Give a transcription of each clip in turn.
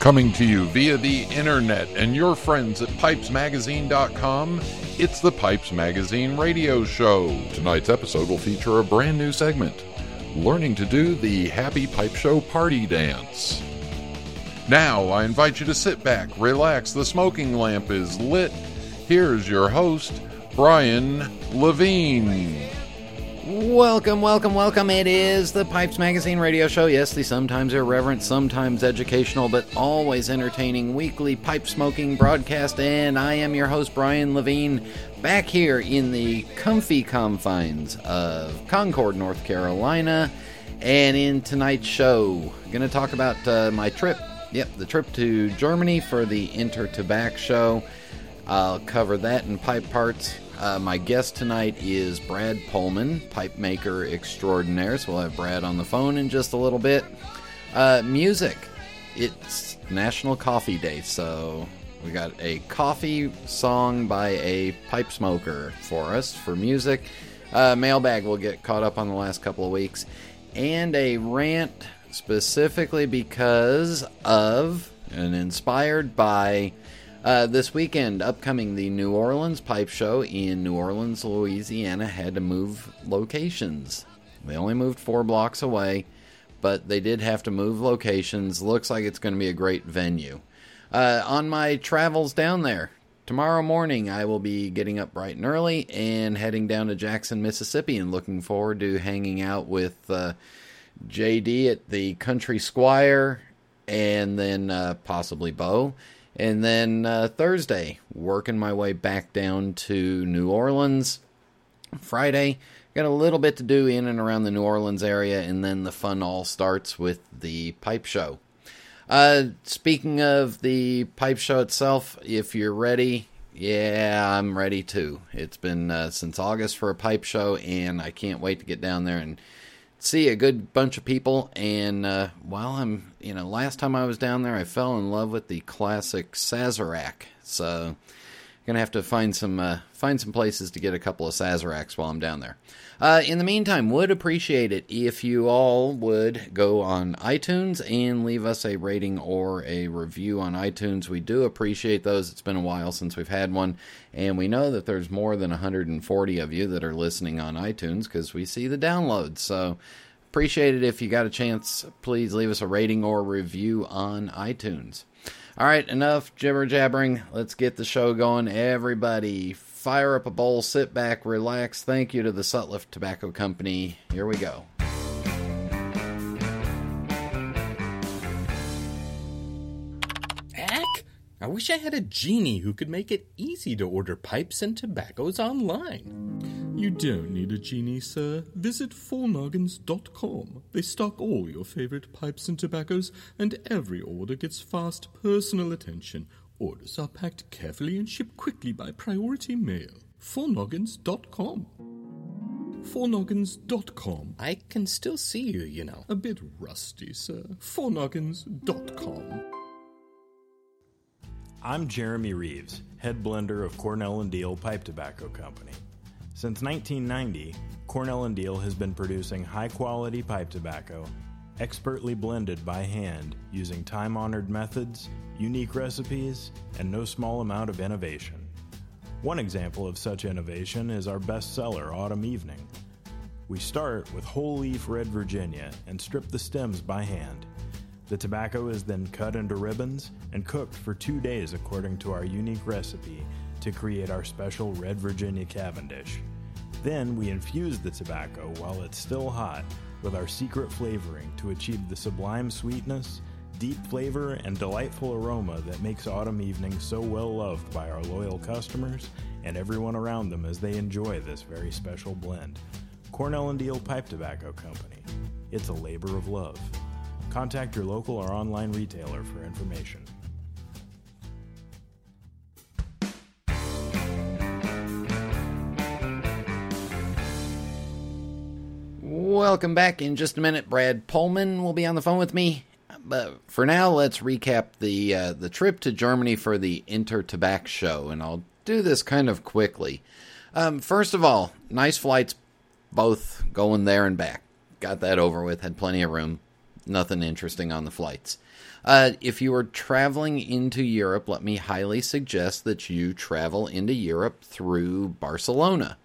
Coming to you via the internet and your friends at PipesMagazine.com, it's the Pipes Magazine radio show. Tonight's episode will feature a brand new segment, learning to do the Happy Pipe Show party dance. Now, I invite you to sit back, relax, the smoking lamp is lit. Here's your host, Brian Levine. Welcome, welcome, welcome. It is the Pipes Magazine radio show. Yes, the sometimes irreverent, sometimes educational, but always entertaining weekly pipe smoking broadcast. And I am your host, Brian Levine, back here in the comfy confines of Concord, North Carolina. And in tonight's show, I'm going to talk about my trip. Yep, the trip to Germany for the Inter-tabac show. I'll cover that in pipe parts. My guest tonight is Brad Pohlmann, pipe maker extraordinaire, so we'll have Brad on the phone in just a little bit. Music. It's National Coffee Day, so we got a coffee song by a pipe smoker for us for music. Mailbag, we'll get caught up on the last couple of weeks. And a rant specifically because of and inspired by... this weekend, upcoming, the New Orleans Pipe Show in New Orleans, Louisiana, had to move locations. They only moved 4 blocks away, but they did have to move locations. Looks like it's going to be a great venue. On my travels down there, tomorrow morning, I will be getting up bright and early and heading down to Jackson, Mississippi, and looking forward to hanging out with JD at the Country Squire, and then possibly Bo. And then Thursday, working my way back down to New Orleans. Friday, got a little bit to do in and around the New Orleans area, and then the fun all starts with the pipe show. Speaking of the pipe show itself, if you're ready, yeah, I'm ready too. It's been since August for a pipe show, and I can't wait to get down there and see a good bunch of people. And while I'm, last time I was down there, I fell in love with the classic Sazerac. So I'm gonna have to find some places to get a couple of Sazeracs while I'm down there. In the meantime, would appreciate it if you all would go on iTunes and leave us a rating or a review on iTunes. We do appreciate those. It's been a while since we've had one, and we know that there's more than 140 of you that are listening on iTunes because we see the downloads. So appreciate it if you got a chance. Please leave us a rating or review on iTunes. All right, enough jibber-jabbering. Let's get the show going. Everybody, fire up a bowl, sit back, relax. Thank you to the Sutliff Tobacco Company. Here we go. Heck, I wish I had a genie who could make it easy to order pipes and tobaccos online. You don't need a genie, sir. Visit Fornoggins.com. They stock all your favorite pipes and tobaccos, and every order gets fast personal attention. Orders are packed carefully and shipped quickly by priority mail. Fornoggins.com. Fornoggins.com. I can still see you, A bit rusty, sir. Fornoggins.com. I'm Jeremy Reeves, head blender of Cornell & Deal Pipe Tobacco Company. Since 1990, Cornell & Deal has been producing high-quality pipe tobacco, expertly blended by hand using time-honored methods, unique recipes, and no small amount of innovation. One example of such innovation is our bestseller, Autumn Evening. We start with whole-leaf red Virginia and strip the stems by hand. The tobacco is then cut into ribbons and cooked for 2 days according to our unique recipe to create our special Red Virginia Cavendish. Then we infuse the tobacco while it's still hot with our secret flavoring to achieve the sublime sweetness, deep flavor, and delightful aroma that makes Autumn Evening so well loved by our loyal customers and everyone around them as they enjoy this very special blend. Cornell & Deal Pipe Tobacco Company. It's a labor of love. Contact your local or online retailer for information. Welcome back. In just a minute, Brad Pohlmann will be on the phone with me. But for now, let's recap the trip to Germany for the Inter-tabac show, and I'll do this kind of quickly. First of all, nice flights, both going there and back. Got that over with, had plenty of room. Nothing interesting on the flights. If you are traveling into Europe, let me highly suggest that you travel into Europe through Barcelona.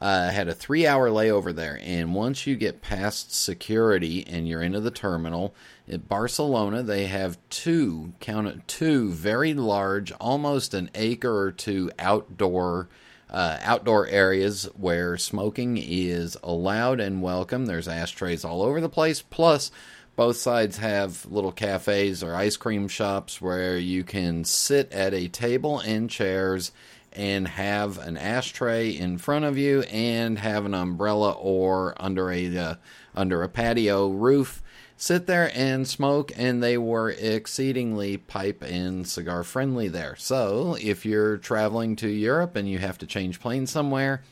I had a 3-hour layover there, and once you get past security and you're into the terminal, at Barcelona they have two very large, almost an acre or two outdoor areas where smoking is allowed and welcome. There's ashtrays all over the place, plus both sides have little cafes or ice cream shops where you can sit at a table and chairs and have an ashtray in front of you and have an umbrella or under a patio roof. Sit there and smoke, and they were exceedingly pipe and cigar friendly there. So if you're traveling to Europe and you have to change planes somewhere,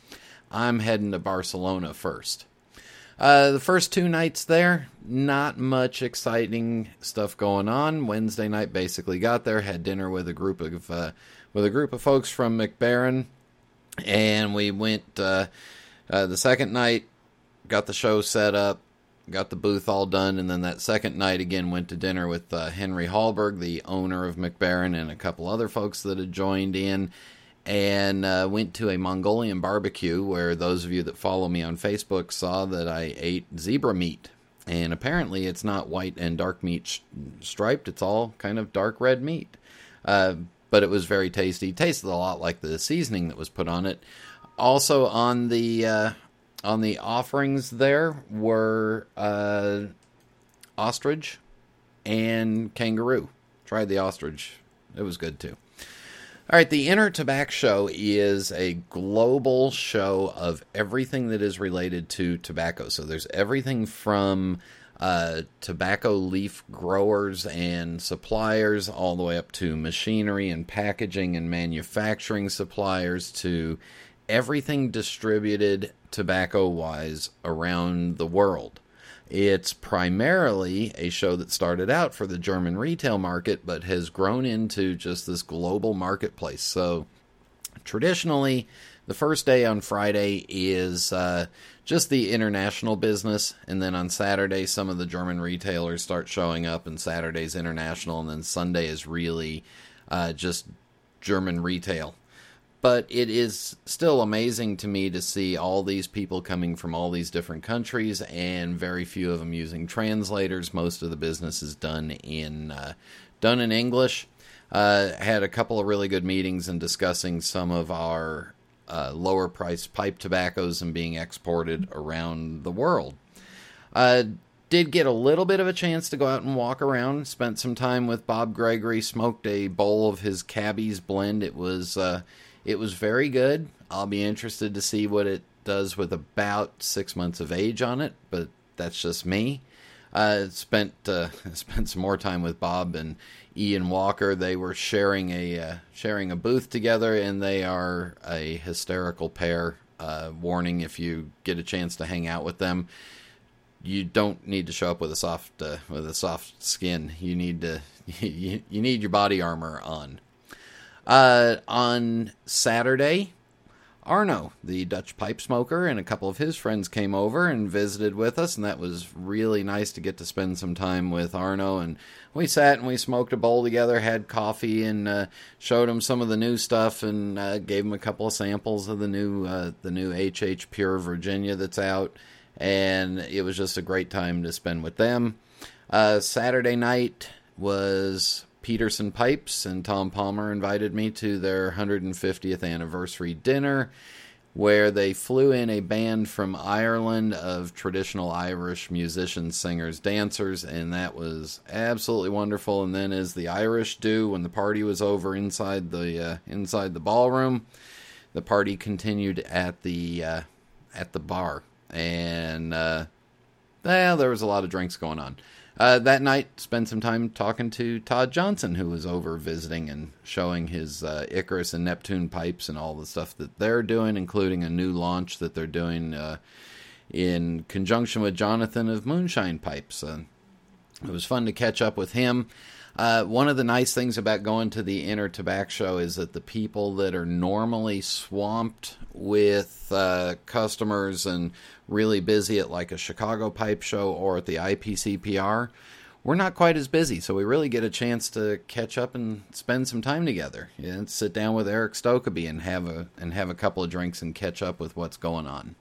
I'm heading to Barcelona first. The first two nights there, not much exciting stuff going on. Wednesday night, basically got there, had dinner with a group of folks from Mac Baren, and we went the second night, got the show set up, got the booth all done, and then that second night again went to dinner with Henry Hallberg, the owner of Mac Baren, and a couple other folks that had joined in. And went to a Mongolian barbecue where those of you that follow me on Facebook saw that I ate zebra meat. And apparently it's not white and dark meat striped. It's all kind of dark red meat. But it was very tasty. Tasted a lot like the seasoning that was put on it. Also on the offerings there were ostrich and kangaroo. Tried the ostrich. It was good too. All right, the Inter-tabac show is a global show of everything that is related to tobacco. So there's everything from tobacco leaf growers and suppliers all the way up to machinery and packaging and manufacturing suppliers to everything distributed tobacco-wise around the world. It's primarily a show that started out for the German retail market, but has grown into just this global marketplace. So traditionally, the first day on Friday is just the international business. And then on Saturday, some of the German retailers start showing up, and Saturday's international. And then Sunday is really just German retail. But it is still amazing to me to see all these people coming from all these different countries and very few of them using translators. Most of the business is done in English. Had a couple of really good meetings and discussing some of our lower-priced pipe tobaccos and being exported around the world. Did get a little bit of a chance to go out and walk around. Spent some time with Bob Gregory. Smoked a bowl of his Cabby's blend. It was very good. I'll be interested to see what it does with about 6 months of age on it, but that's just me. Spent some more time with Bob and Ian Walker. They were sharing a booth together, and they are a hysterical pair. Warning: if you get a chance to hang out with them, you don't need to show up with a soft skin. You need to you need your body armor on. On Saturday, Arno, the Dutch pipe smoker, and a couple of his friends came over and visited with us, and that was really nice to get to spend some time with Arno. And we sat and we smoked a bowl together, had coffee, and showed him some of the new stuff, and gave him a couple of samples of the new HH Pure Virginia that's out, and it was just a great time to spend with them. Saturday night was Peterson Pipes, and Tom Palmer invited me to their 150th anniversary dinner, where they flew in a band from Ireland of traditional Irish musicians, singers, dancers, and that was absolutely wonderful. And then, as the Irish do, when the party was over inside the ballroom, the party continued at the bar, and there was a lot of drinks going on. That night, spent some time talking to Todd Johnson, who was over visiting and showing his Icarus and Neptune pipes and all the stuff that they're doing, including a new launch that they're doing in conjunction with Jonathan of Moonshine Pipes. It was fun to catch up with him. One of the nice things about going to the Inter-tabac show is that the people that are normally swamped with customers and really busy at like a Chicago pipe show or at the IPCPR, we're not quite as busy, so we really get a chance to catch up and spend some time together and sit down with Eric Stokeby and have a couple of drinks and catch up with what's going on.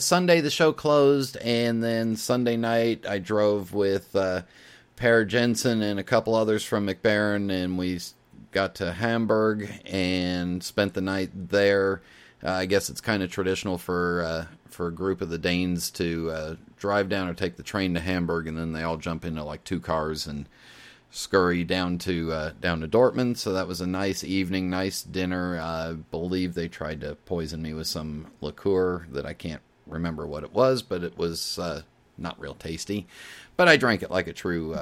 Sunday, the show closed, and then Sunday night, I drove with Per Jensen and a couple others from Mac Baren, and we got to Hamburg and spent the night there. I guess it's kind of traditional for a group of the Danes to drive down or take the train to Hamburg, and then they all jump into like two cars and scurry down to Dortmund. So that was a nice evening, nice dinner. I believe they tried to poison me with some liqueur that I can't remember what it was, but it was not real tasty. But I drank it like a true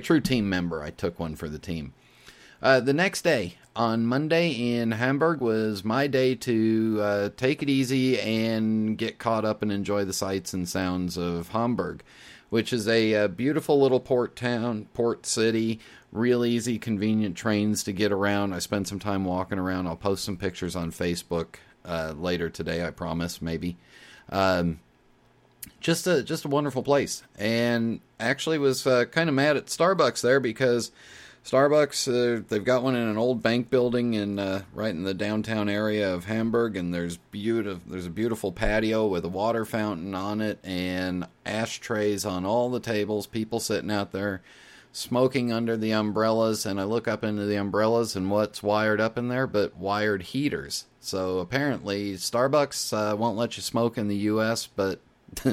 true team member. I took one for the team. The next day, on Monday in Hamburg, was my day to take it easy and get caught up and enjoy the sights and sounds of Hamburg, which is a beautiful little port town, port city, real easy, convenient trains to get around. I spent some time walking around. I'll post some pictures on Facebook later today, I promise, maybe. Just a wonderful place. And actually was kind of mad at Starbucks there because Starbucks, they've got one in an old bank building right in the downtown area of Hamburg, and there's a beautiful patio with a water fountain on it and ashtrays on all the tables, people sitting out there smoking under the umbrellas, and I look up into the umbrellas, and what's wired up in there but wired heaters. So apparently Starbucks won't let you smoke in the U.S., but you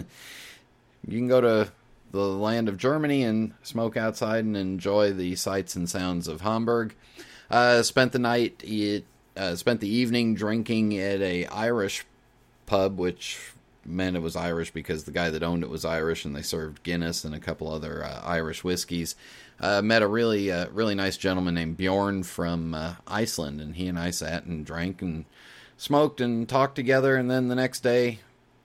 can go to the land of Germany and smoke outside and enjoy the sights and sounds of Hamburg. Spent the evening drinking at a Irish pub, which meant it was Irish because the guy that owned it was Irish, and they served Guinness and a couple other Irish whiskeys. Met a really nice gentleman named Bjorn from Iceland, and he and I sat and drank and smoked and talked together, and then the next day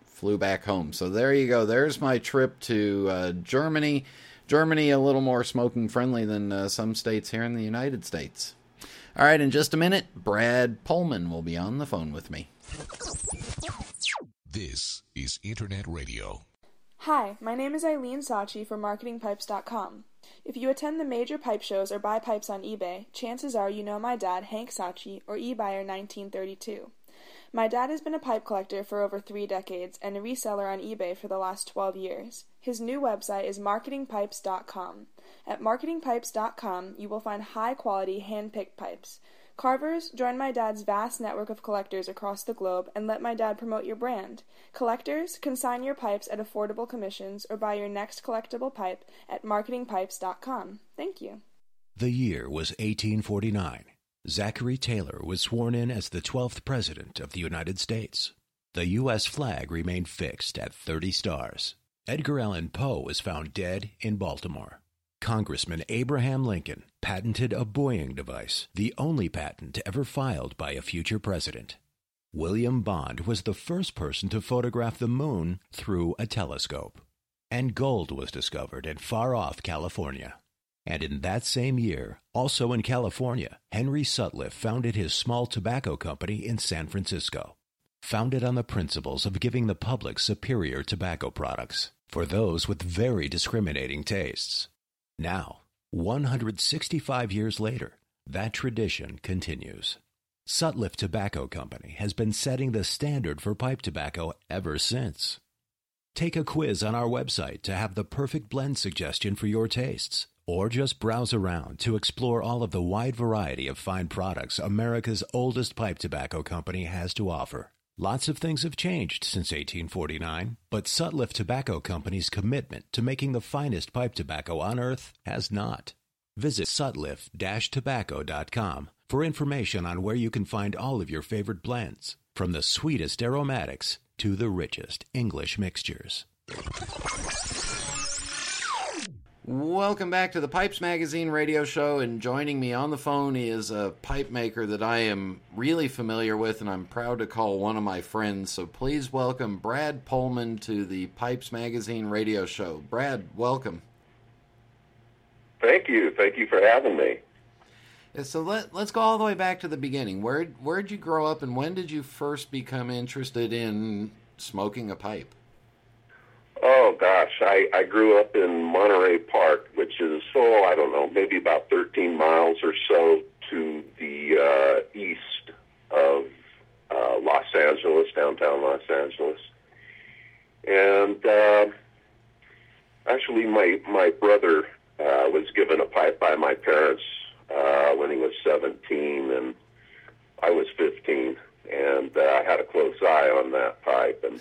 flew back home. So there you go. There's my trip to Germany. Germany, a little more smoking friendly than some states here in the United States. All right, in just a minute, Brad Pohlmann will be on the phone with me. This is Internet Radio. Hi, my name is Eileen Sachi from MarketingPipes.com. If you attend the major pipe shows or buy pipes on eBay, chances are you know my dad, Hank Sachi, or eBuyer 1932. My dad has been a pipe collector for over 3 decades and a reseller on eBay for the last 12 years. His new website is MarketingPipes.com. At MarketingPipes.com, you will find high-quality, hand-picked pipes. Carvers, join my dad's vast network of collectors across the globe and let my dad promote your brand. Collectors, consign your pipes at affordable commissions or buy your next collectible pipe at MarketingPipes.com. Thank you. The year was 1849. Zachary Taylor was sworn in as the 12th President of the United States. The U.S. flag remained fixed at 30 stars. Edgar Allan Poe was found dead in Baltimore. Congressman Abraham Lincoln patented a buoying device, the only patent ever filed by a future president. William Bond was the first person to photograph the moon through a telescope. And gold was discovered in far-off California. And in that same year, also in California, Henry Sutliff founded his small tobacco company in San Francisco, founded on the principles of giving the public superior tobacco products for those with very discriminating tastes. Now, 165 years later, that tradition continues. Sutliff Tobacco Company has been setting the standard for pipe tobacco ever since. Take a quiz on our website to have the perfect blend suggestion for your tastes. Or just browse around to explore all of the wide variety of fine products America's oldest pipe tobacco company has to offer. Lots of things have changed since 1849, but Sutliff Tobacco Company's commitment to making the finest pipe tobacco on earth has not. Visit sutliff-tobacco.com for information on where you can find all of your favorite blends, from the sweetest aromatics to the richest English mixtures. Welcome back to the Pipes Magazine radio show, and joining me on the phone is a pipe maker that I am really familiar with and I'm proud to call one of my friends, so please welcome Brad Pohlmann to the Pipes Magazine radio show. Brad, welcome. Thank you. Thank you for having me. So let's go all the way back to the beginning. Where did you grow up, and when did you first become interested in smoking a pipe? Oh, gosh. I grew up in Monterey Park, which is, I don't know, maybe about 13 miles or so to the east of Los Angeles, downtown Los Angeles. And actually, my brother was given a pipe by my parents when he was 17, and I was 15, and I had a close eye on that pipe, and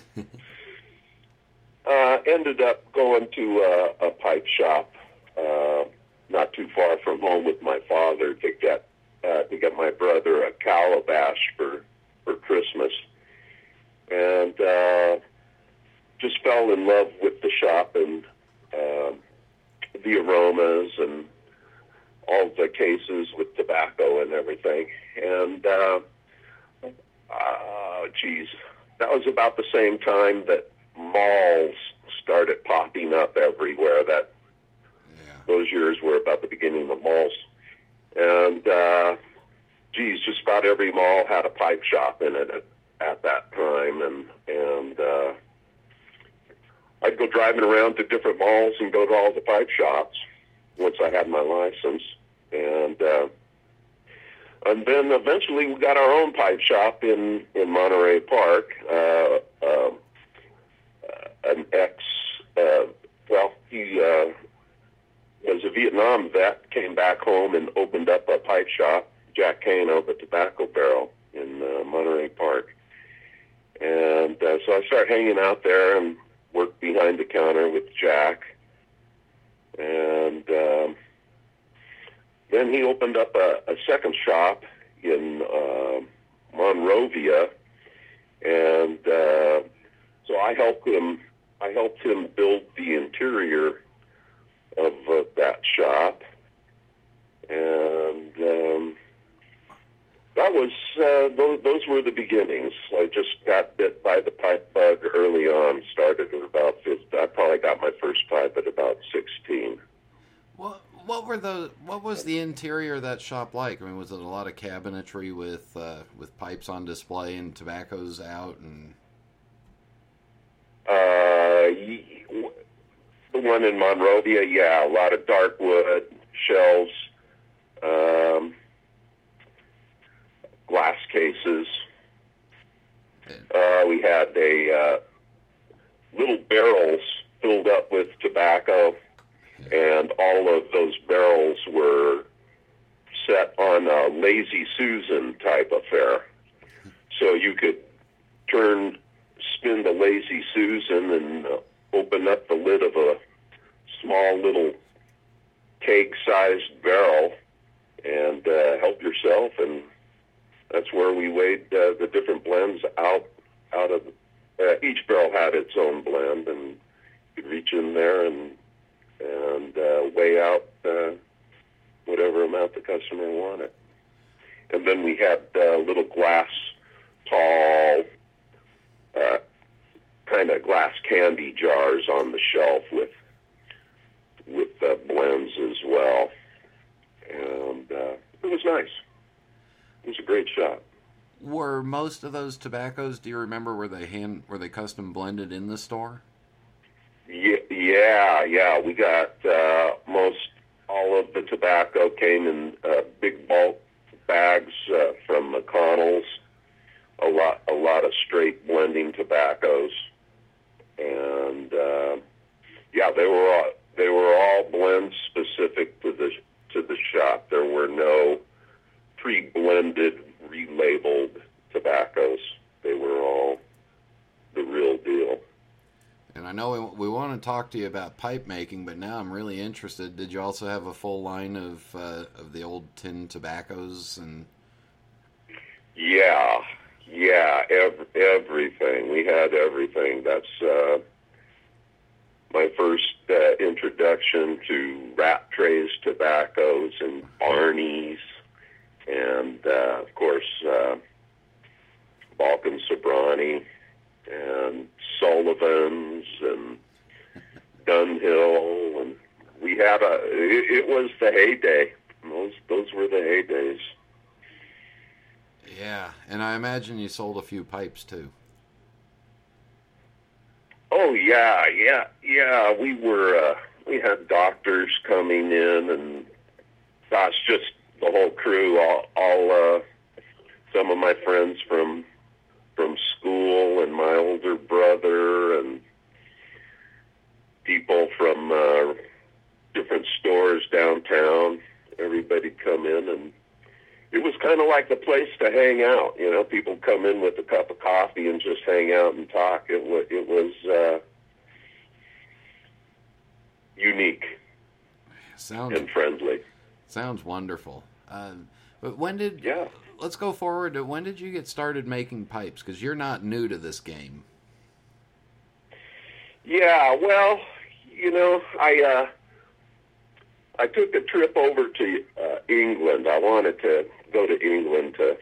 ended up going to a pipe shop not too far from home with my father to get my brother a calabash for Christmas, and just fell in love with the shop and the aromas and all the cases with tobacco and everything. And that was about the same time that malls started popping up everywhere. Those years were about the beginning of malls, and just about every mall had a pipe shop in it at that time, and I'd go driving around to different malls and go to all the pipe shops once I had my license, and then eventually we got our own pipe shop in Monterey Park. An ex, he was a Vietnam vet, came back home and opened up a pipe shop, Jack Cano, the Tobacco Barrel in Monterey Park, and so I started hanging out there and worked behind the counter with Jack, and then he opened up a second shop in Monrovia, and so I helped him build the interior of that shop, and that was those were the beginnings. I just got bit by the pipe bug early on. Started at about 15. I probably got my first pipe at about 16. What was the interior of that shop like? I mean, was it a lot of cabinetry with pipes on display and tobaccos out and? The one in Monrovia, a lot of dark wood, shelves, glass cases. We had little barrels filled up with tobacco, and all of those barrels were set on a Lazy Susan type affair. So you could spin the Lazy Susan and open up the lid of a small little keg-sized barrel and help yourself, and that's where we weighed the different blends out of. Each barrel had its own blend, and you'd reach in there and weigh out whatever amount the customer wanted. And then we had little glass, tall, kind of glass candy jars on the shelf with blends as well, and it was nice. It was a great shop. Were most of those tobaccos, do you remember, were they custom blended in the store? Yeah. We got most all of the tobacco came in big bulk bags from McConnell's. A lot of straight blending tobaccos, and they were all blends specific to the shop. There were no pre-blended, relabeled tobaccos. They were all the real deal. And I know we want to talk to you about pipe making, but now I'm really interested. Did you also have a full line of the old tin tobaccos and? Yeah, everything. We had everything. That's my first introduction to rat trays, tobaccos, and Barneys, and of course Balkan Sobrani, and Sullivan's, and Dunhill, and we had it was the heyday. Those were the heydays. Yeah, and I imagine you sold a few pipes too. Oh yeah. We were we had doctors coming in, and gosh, just the whole crew. All some of my friends from school, and my older brother, and people from different stores downtown. Everybody'd come in, and it was kind of like the place to hang out. You know, people come in with a cup of coffee and just hang out and talk. It was unique, and friendly. Sounds wonderful. But when did? Yeah. Let's go forward to when did you get started making pipes? Because you're not new to this game. Yeah, well, you know, I took a trip over to England. I wanted to go to England to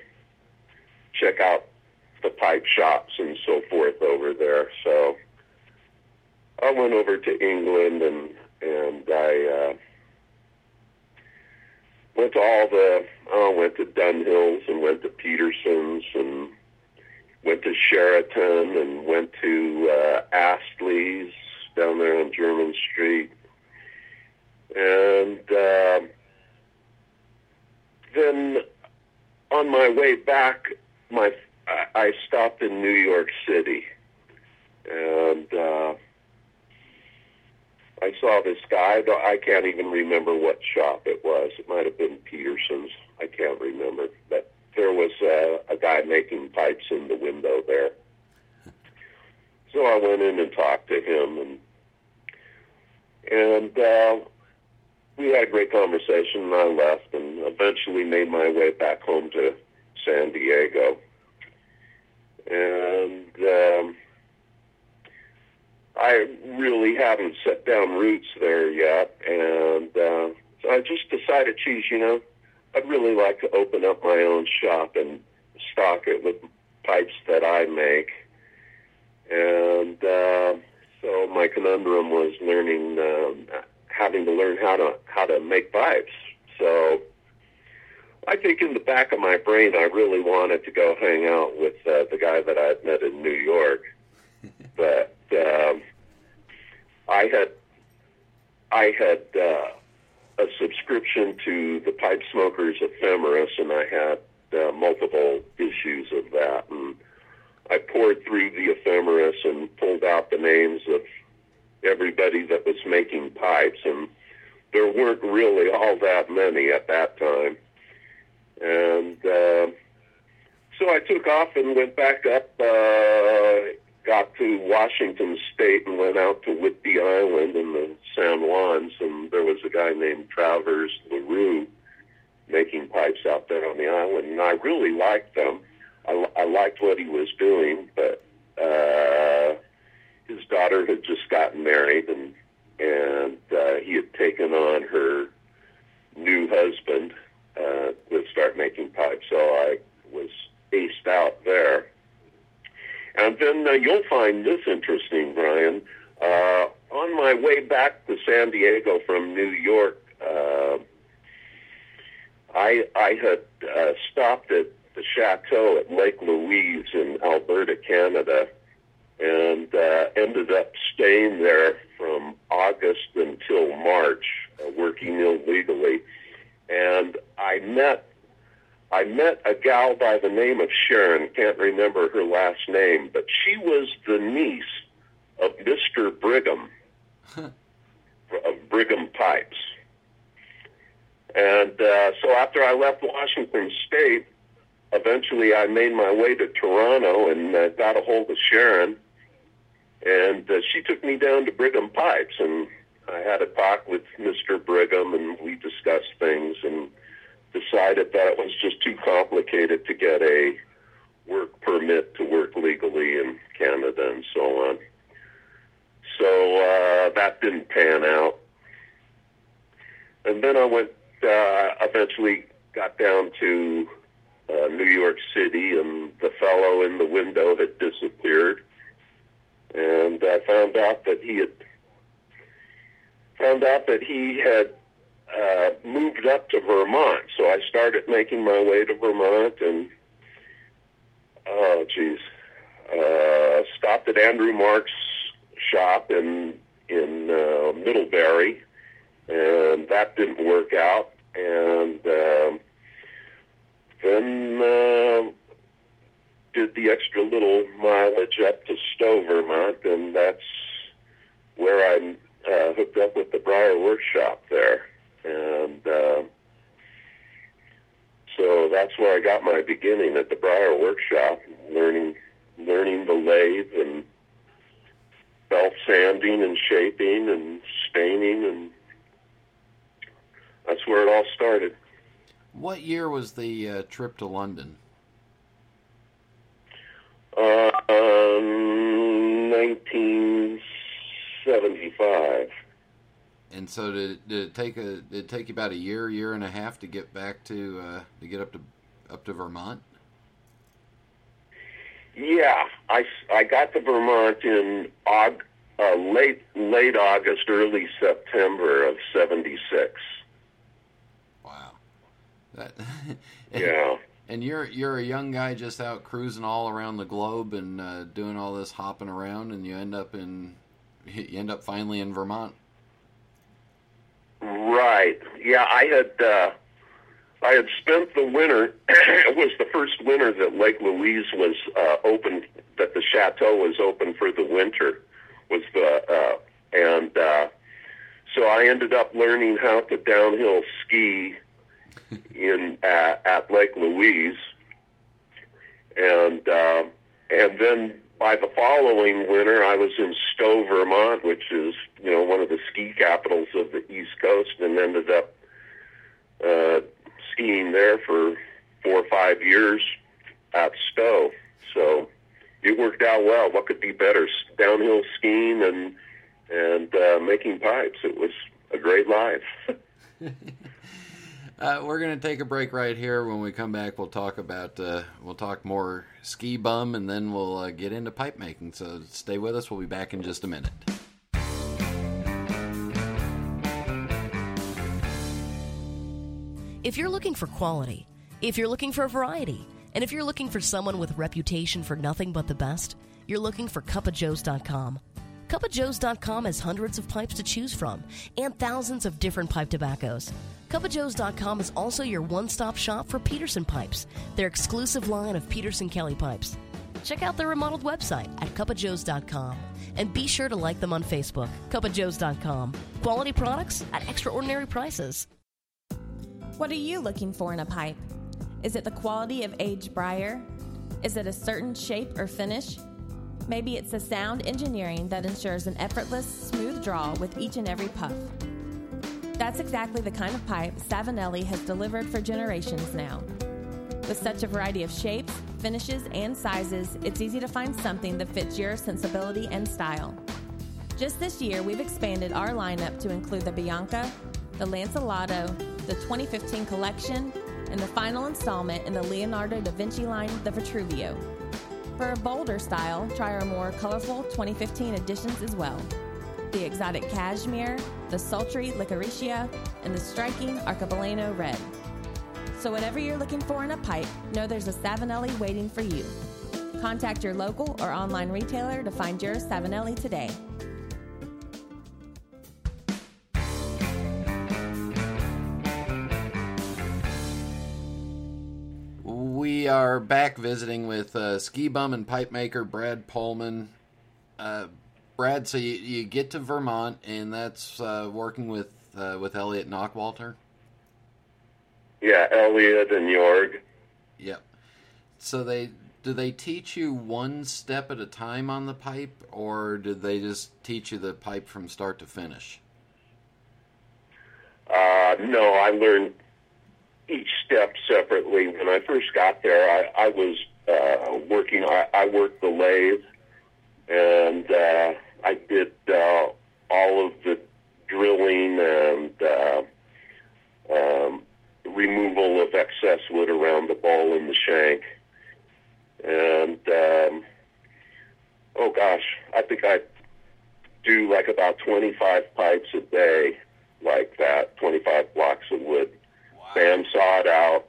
check out the pipe shops and so forth over there. So I went over to England, and I went to went to Dunhill's, and went to Peterson's, and went to Sheraton, and went to Astley's down there on German Street. And then on my way back, I stopped in New York City, and I saw this guy. I can't even remember what shop it was. It might have been Peterson's. I can't remember. But there was a guy making pipes in the window there. So I went in and talked to him, and we had a great conversation, and I left, and eventually made my way back home to San Diego. And I really haven't set down roots there yet, and so I just decided, geez, you know, I'd really like to open up my own shop and stock it with pipes that I make. And so my conundrum was having to learn how to make pipes. So I think in the back of my brain, I really wanted to go hang out with the guy that I had met in New York, but I had a subscription to the Pipe Smokers Ephemeris, and I had multiple issues of that, and I poured through the Ephemeris and pulled out the names of everybody that was making pipes, and there weren't really all that many at that time. And so I took off and went back up, got to Washington State, and went out to Whidbey Island in the San Juans, and there was a guy named Travers LaRue making pipes out there on the island, and I really liked them. I liked what he was doing, but his daughter had just gotten married, and he had taken on her new husband to start making pipes, so I was aced out there. And then you'll find this interesting, Brian. On my way back to San Diego from New York, I had stopped at the chateau at Lake Louise in Alberta, Canada, and ended up staying there from August until March, working illegally. And I met a gal by the name of Sharon, can't remember her last name, but she was the niece of Mr. Brigham, of Brigham Pipes. And so after I left Washington State, eventually I made my way to Toronto and got a hold of Sharon, and she took me down to Brigham Pipes, and I had a talk with Mr. Brigham, and we discussed things, and decided that it was just too complicated to get a work permit to work legally in Canada and so on. So that didn't pan out. And then I went, eventually got down to New York City, and the fellow in the window had disappeared. And I found out that he had found out that he had moved up to Vermont. So I started making my way to Vermont and, stopped at Andrew Mark's shop in Middlebury, and that didn't work out. And then did the extra little mileage up to Stowe, Vermont, and that's where I hooked up with the Briar Workshop there. And so that's where I got my beginning, at the Briar Workshop, learning the lathe and self-sanding and shaping and staining, and that's where it all started. What year was the trip to London? 1975. And so did it take you about a year and a half to get back to get up to Vermont? Yeah, I got to Vermont in late August, early September of 76. Wow. That yeah. And you're a young guy just out cruising all around the globe and doing all this hopping around, and you end up finally in Vermont. Right. Yeah, I had spent the winter. It was the first winter that Lake Louise was open, that the chateau was open for the winter. So I ended up learning how to downhill ski at Lake Louise, and then by the following winter, I was in Stowe, Vermont, which is one of the ski capitals of the East Coast, and ended up skiing there for 4 or 5 years at Stowe. So it worked out well. What could be better? Downhill skiing and making pipes. It was a great life. We're going to take a break right here. When we come back, we'll talk more ski bum, and then we'll get into pipe making. So stay with us. We'll be back in just a minute. If you're looking for quality, if you're looking for variety, and if you're looking for someone with reputation for nothing but the best, you're looking for cupofjoes.com. Cupofjoes.com has hundreds of pipes to choose from and thousands of different pipe tobaccos. Cupofjoes.com is also your one-stop shop for Peterson Pipes, their exclusive line of Peterson Kelly pipes. Check out their remodeled website at cupofjoes.com and be sure to like them on Facebook, cupofjoes.com. Quality products at extraordinary prices. What are you looking for in a pipe? Is it the quality of aged briar? Is it a certain shape or finish? Maybe it's the sound engineering that ensures an effortless, smooth draw with each and every puff. That's exactly the kind of pipe Savinelli has delivered for generations now. With such a variety of shapes, finishes, and sizes, it's easy to find something that fits your sensibility and style. Just this year, we've expanded our lineup to include the Bianca, the Lanceolato, the 2015 collection, and the final installment in the Leonardo da Vinci line, the Vitruvio. For a bolder style, try our more colorful 2015 editions as well. The exotic cashmere, the sultry licoricea, and the striking Arcobaleno red. So whatever you're looking for in a pipe, know there's a Savinelli waiting for you. Contact your local or online retailer to find your Savinelli today. We are back visiting with ski bum and pipe maker Brad Pohlmann. Brad, so you get to Vermont, and that's working with Elliot Nachwalter? Yeah, Elliot and Jorg. Yep. So do they teach you one step at a time on the pipe, or did they just teach you the pipe from start to finish? No, I learned each step separately. When I first got there, I was working. I worked the lathe, and I did all of the drilling and removal of excess wood around the bowl and the shank. And I think I do like about 25 pipes a day, like that, 25 blocks of wood. Wow. Bandsaw it out,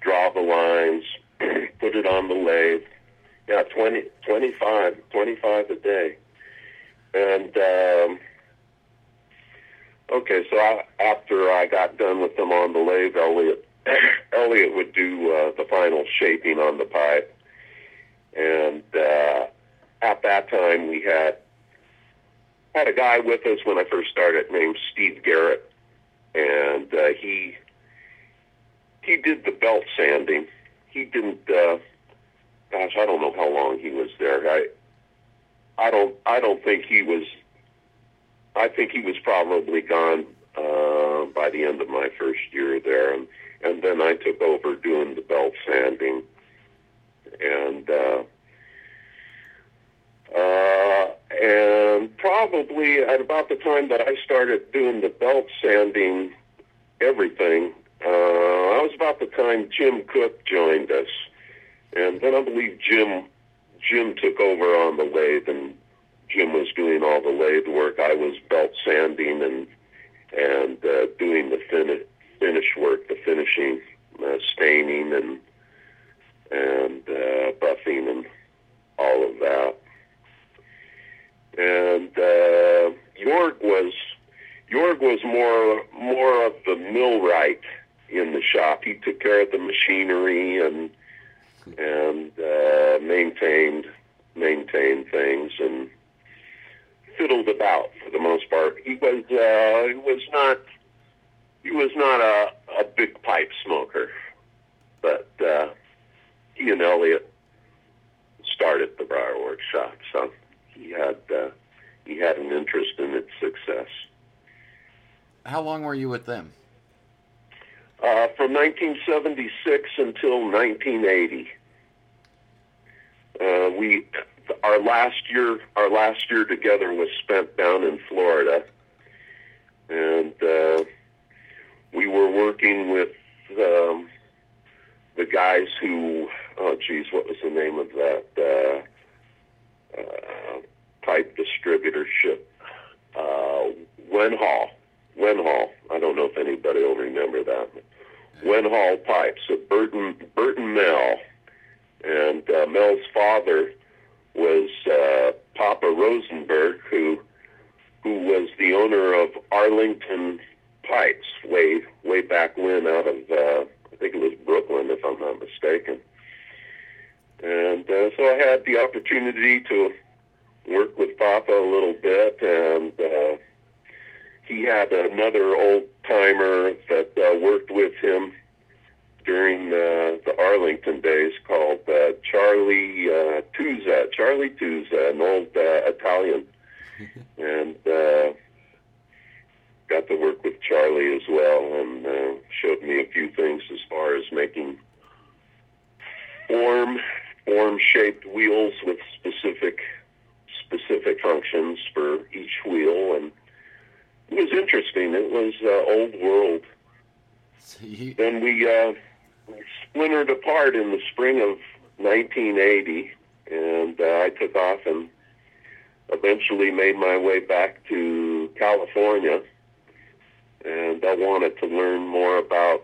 draw the lines, put it on the lathe. Yeah, 25 a day. And, okay, so after I got done with them on the lathe, Elliot would do the final shaping on the pipe. And at that time, we had a guy with us when I first started named Steve Garrett. And he did the belt sanding. He didn't... gosh, I don't know how long he was there. I don't think he was. I think he was probably gone by the end of my first year there, and then I took over doing the belt sanding, and probably at about the time that I started doing the belt sanding, everything. That was about the time Jim Cook joined us. And then I believe Jim took over on the lathe, and Jim was doing all the lathe work. I was belt sanding and doing the finish work, the finishing, staining and buffing and all of that. And Jorg was more of the millwright in the shop. He took care of the machinery and maintained things and fiddled about for the most part. He was not a big pipe smoker, but he and Elliot started the Briar Workshop, so he had an interest in its success. How long were you with them? From 1976 until 1980, our last year together was spent down in Florida, and we were working with the guys who, what was the name of that pipe distributorship? Wenhall. I don't know if anybody will remember that. Wenhall Pipes at Burton Mell. And Mel's father was Papa Rosenberg, who was the owner of Arlington Pipes way back when, out of, I think it was Brooklyn, if I'm not mistaken. And so I had the opportunity to work with Papa a little bit, and... he had another old-timer that worked with him during the Arlington days called Charlie Tuzza, an old Italian. And got to work with Charlie as well, and showed me a few things as far as making form-shaped wheels with specific functions for each wheel, and it was interesting. It was old world. Then we splintered apart in the spring of 1980, and I took off and eventually made my way back to California. And I wanted to learn more about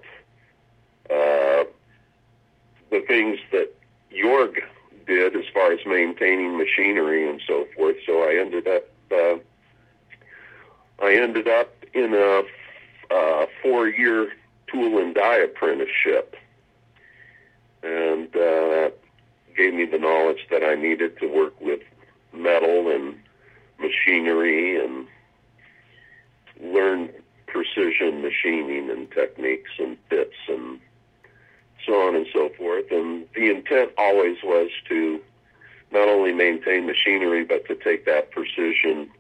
the things that Jorg did as far as maintaining machinery and so forth. So I ended up... I ended up in a 4-year tool and die apprenticeship, and gave me the knowledge that I needed to work with metal and machinery and learn precision machining and techniques and bits and so on and so forth. And the intent always was to not only maintain machinery, but to take that precision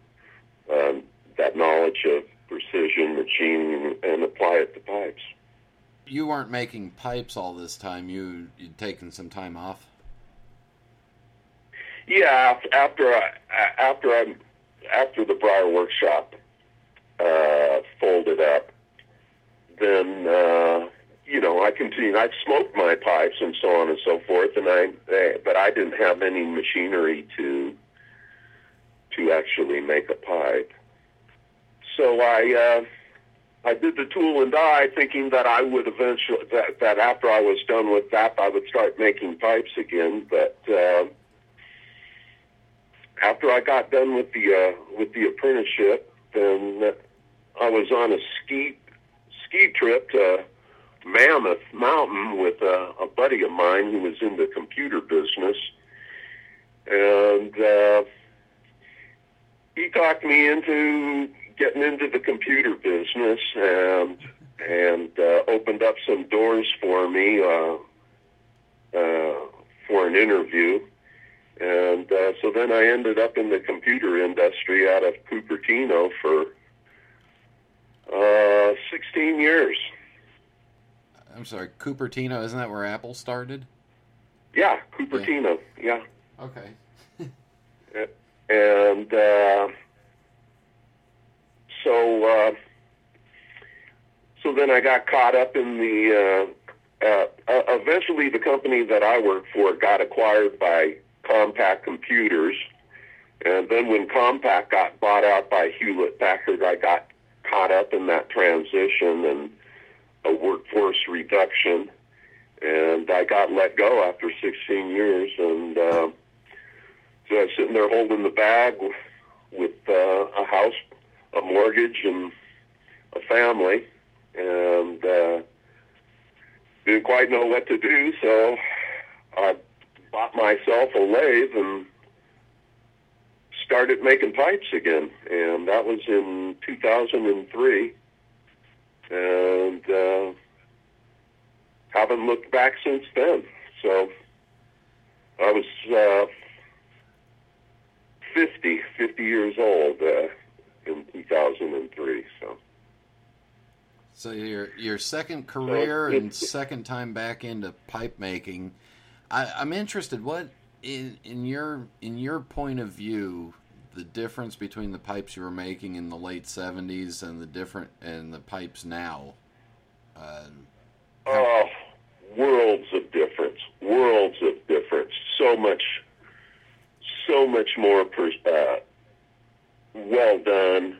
that knowledge of precision machining and apply it to pipes. You weren't making pipes all this time. You'd taken some time off. Yeah, after the Briar Workshop folded up, then I continued. I smoked my pipes and so on and so forth, but I didn't have any machinery to actually make a pipe. So I did the tool and die, thinking that I would eventually, that after I was done with that, I would start making pipes again. But after I got done with the apprenticeship, then I was on a ski trip to Mammoth Mountain with a buddy of mine who was in the computer business, and he talked me into getting into the computer business, and opened up some doors for me for an interview. And so then I ended up in the computer industry out of Cupertino for 16 years. I'm sorry, Cupertino, isn't that where Apple started? Yeah, Cupertino, yeah. Okay. And so then I got caught up in the, eventually the company that I worked for got acquired by Compaq Computers. And then when Compaq got bought out by Hewlett Packard, I got caught up in that transition and a workforce reduction. And I got let go after 16 years. And so I was sitting there holding the bag with a house, a mortgage, and a family, and didn't quite know what to do, so I bought myself a lathe and started making pipes again, and that was in 2003, and haven't looked back since then. So I was 50 years old in 2003, so your second career and second time back into pipe making. I'm interested, what in your point of view, the difference between the pipes you were making in the late 70s and the pipes now? Worlds of difference. So much more well done,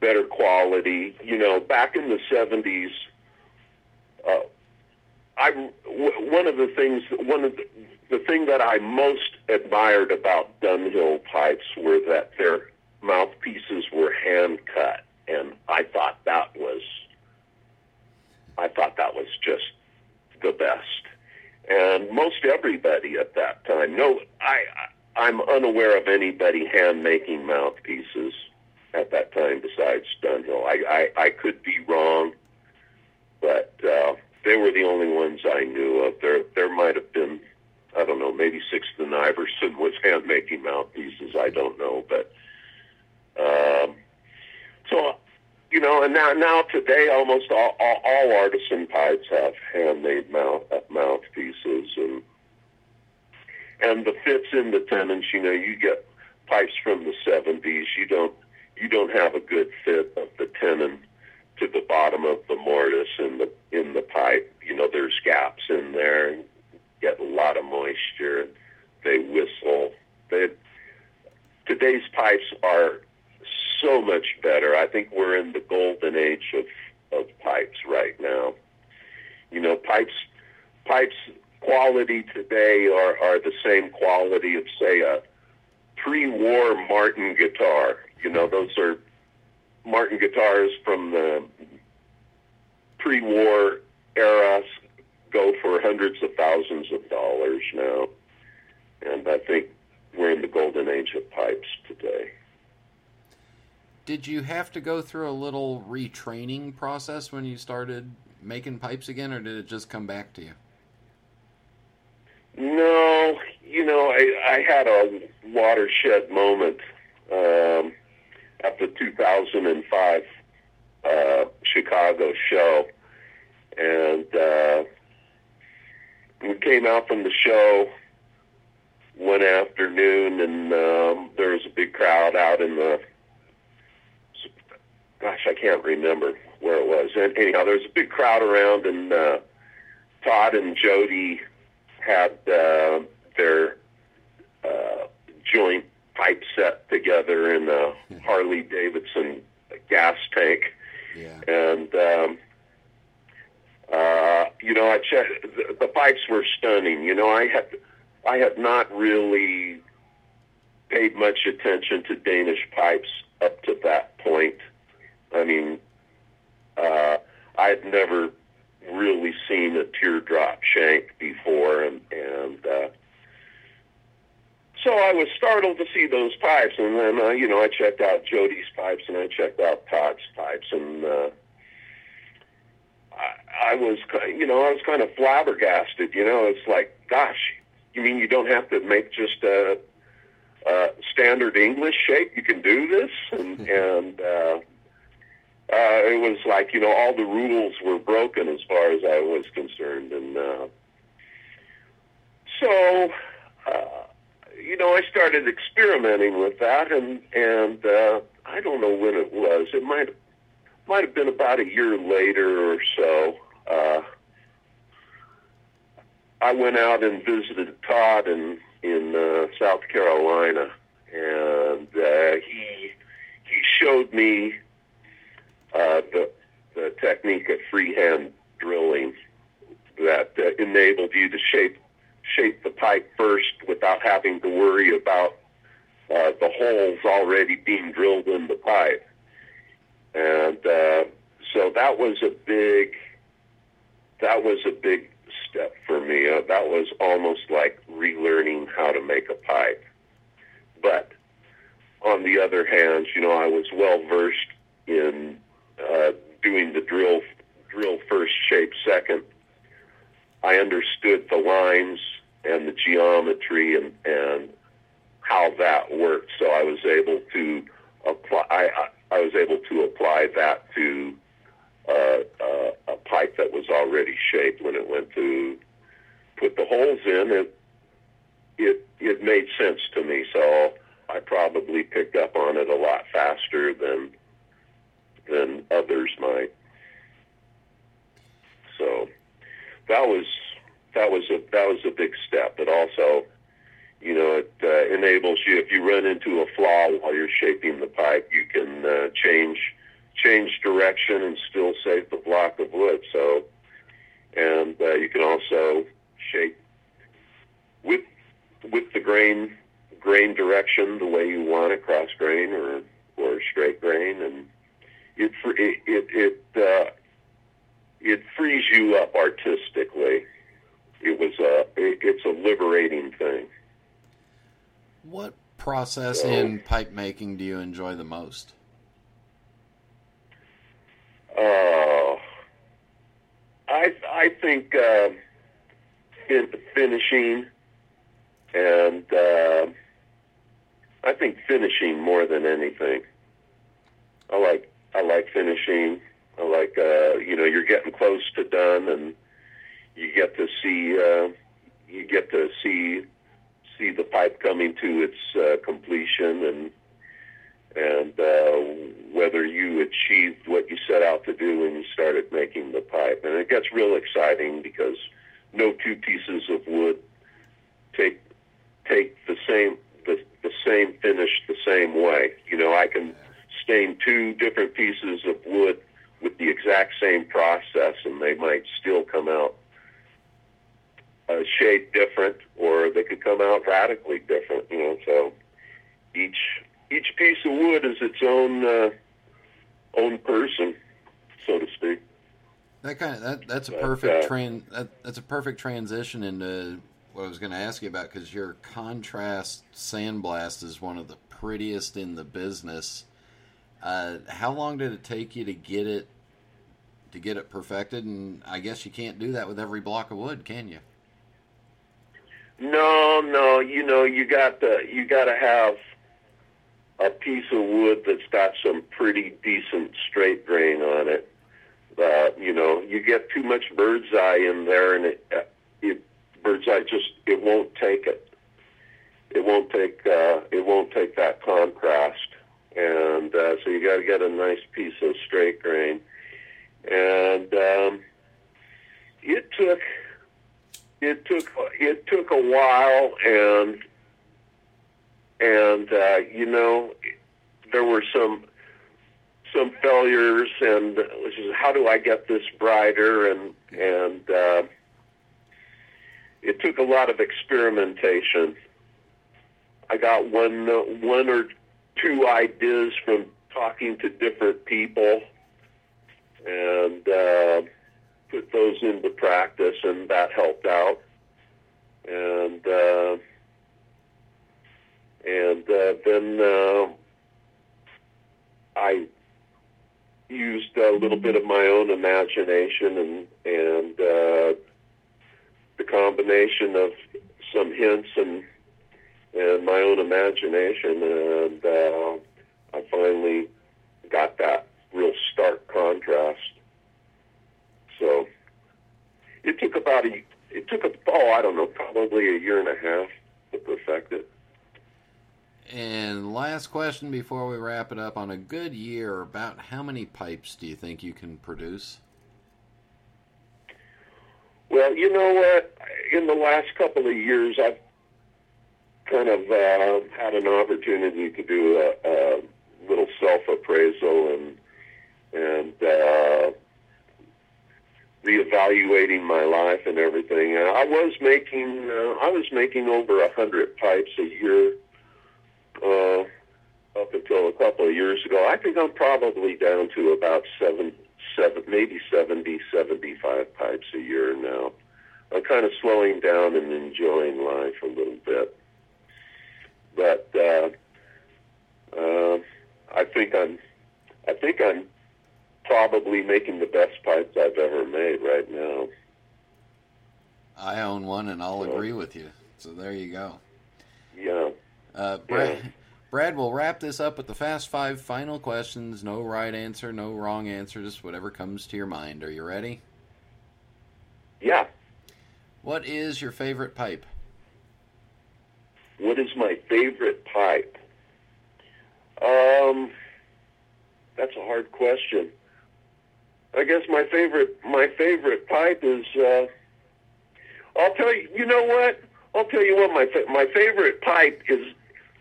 better quality. You know, back in the 70s, the thing that I most admired about Dunhill pipes were that their mouthpieces were hand cut, and I thought that was just the best. And most everybody at that time, I'm unaware of anybody hand-making mouthpieces at that time besides Dunhill. I could be wrong, but they were the only ones I knew of. There might have been, I don't know, maybe Sixth and Iverson was hand-making mouthpieces. I don't know, but so, you know, and now today almost all artisan pipes have handmade mouthpieces, and the fits in the tenons. You know, you get pipes from the 70s. You don't have a good fit of the tenon to the bottom of the mortise in the pipe. You know, there's gaps in there, and you get a lot of moisture. They whistle. Today's pipes are so much better. I think we're in the golden age of pipes right now. You know, pipes quality today are the same quality of, say, a pre-war Martin guitar. You know, those are Martin guitars from the pre-war era, go for hundreds of thousands of dollars now. And I think we're in the golden age of pipes today. Did you have to go through a little retraining process when you started making pipes again, or did it just come back to you? No, you know, I had a watershed moment at the 2005 Chicago show, and we came out from the show one afternoon, and there was a big crowd out in the, gosh, I can't remember where it was. And anyhow, there was a big crowd around, and Todd and Jody had their joint pipe set together in a Harley Davidson gas tank. Yeah. And, you know, I checked, the pipes were stunning. You know, I had not really paid much attention to Danish pipes up to that point. I mean, I had never really seen a teardrop shank before, and so I was startled to see those pipes. And then, you know, I checked out Jody's pipes, and I checked out Todd's pipes, and I was, you know, I was kind of flabbergasted. You know, it's like, gosh, you mean you don't have to make just a standard English shape? You can do this, and it was like, you know, all the rules were broken as far as I was concerned. And you know, I started experimenting with that, and I don't know when it was. It might have been about a year later or so. I went out and visited Todd in South Carolina, and he showed me the technique of freehand drilling that enabled you to shape the pipe first without having to worry about the holes already being drilled in the pipe. And so that was a big step for me. That was almost like relearning how to make a pipe. But on the other hand, you know, I was well versed in doing the drill first, shape second. I understood the lines and the geometry and how that worked. So I was able to apply. I was able to apply that to a pipe that was already shaped. When it went to put the holes in, it made sense to me. So I probably picked up on it a lot faster than others might. So that was a big step. But also, you know, it enables you, if you run into a flaw while you're shaping the pipe, you can change direction and still save the block of wood. So, and you can also shape with the grain direction the way you want it, cross grain or straight grain, and it frees you up artistically. It's a liberating thing. What process in pipe making do you enjoy the most? I think finishing, and I think finishing more than anything. I like finishing. I like, you know, you're getting close to done, and you get to see the pipe coming to its completion, and whether you achieved what you set out to do when you started making the pipe. And it gets real exciting because no two pieces of wood take the same finish the same way. You know, I can stain two different pieces of wood with the exact same process, and they might still come out a shade different, or they could come out radically different, you know. So each piece of wood is its own person, so to speak. That's a perfect transition into what I was going to ask you about, because your contrast sandblast is one of the prettiest in the business. How long did it take you to get it perfected? And I guess you can't do that with every block of wood, can you? No. You know, you got to have a piece of wood that's got some pretty decent straight grain on it. You know, you get too much bird's eye in there, and it won't take it. It won't take that contrast, and so you got to get a nice piece of straight grain. And it took a while, and And, you know, there were some failures, and which is, how do I get this brighter? And it took a lot of experimentation. I got one or two ideas from talking to different people, and put those into practice, and that helped out. And then I used a little bit of my own imagination, and the combination of some hints and my own imagination, and I finally got that real stark contrast. So it took probably a year and a half to perfect it. And last question before we wrap it up: on a good year, about how many pipes do you think you can produce? Well, you know what? In the last couple of years, I've kind of had an opportunity to do a little self-appraisal and reevaluating my life and everything. I was making over 100 pipes a year up until a couple of years ago. I think I'm probably down to about 75 pipes a year now. I'm kind of slowing down and enjoying life a little bit. But I think I'm probably making the best pipes I've ever made right now. I own one, and I'll agree with you. So there you go. Yeah. Brad, we'll wrap this up with the Fast Five final questions. No right answer, no wrong answer, just whatever comes to your mind. Are you ready? Yeah. What is your favorite pipe? What is my favorite pipe? That's a hard question. I guess my favorite pipe is, my favorite pipe is,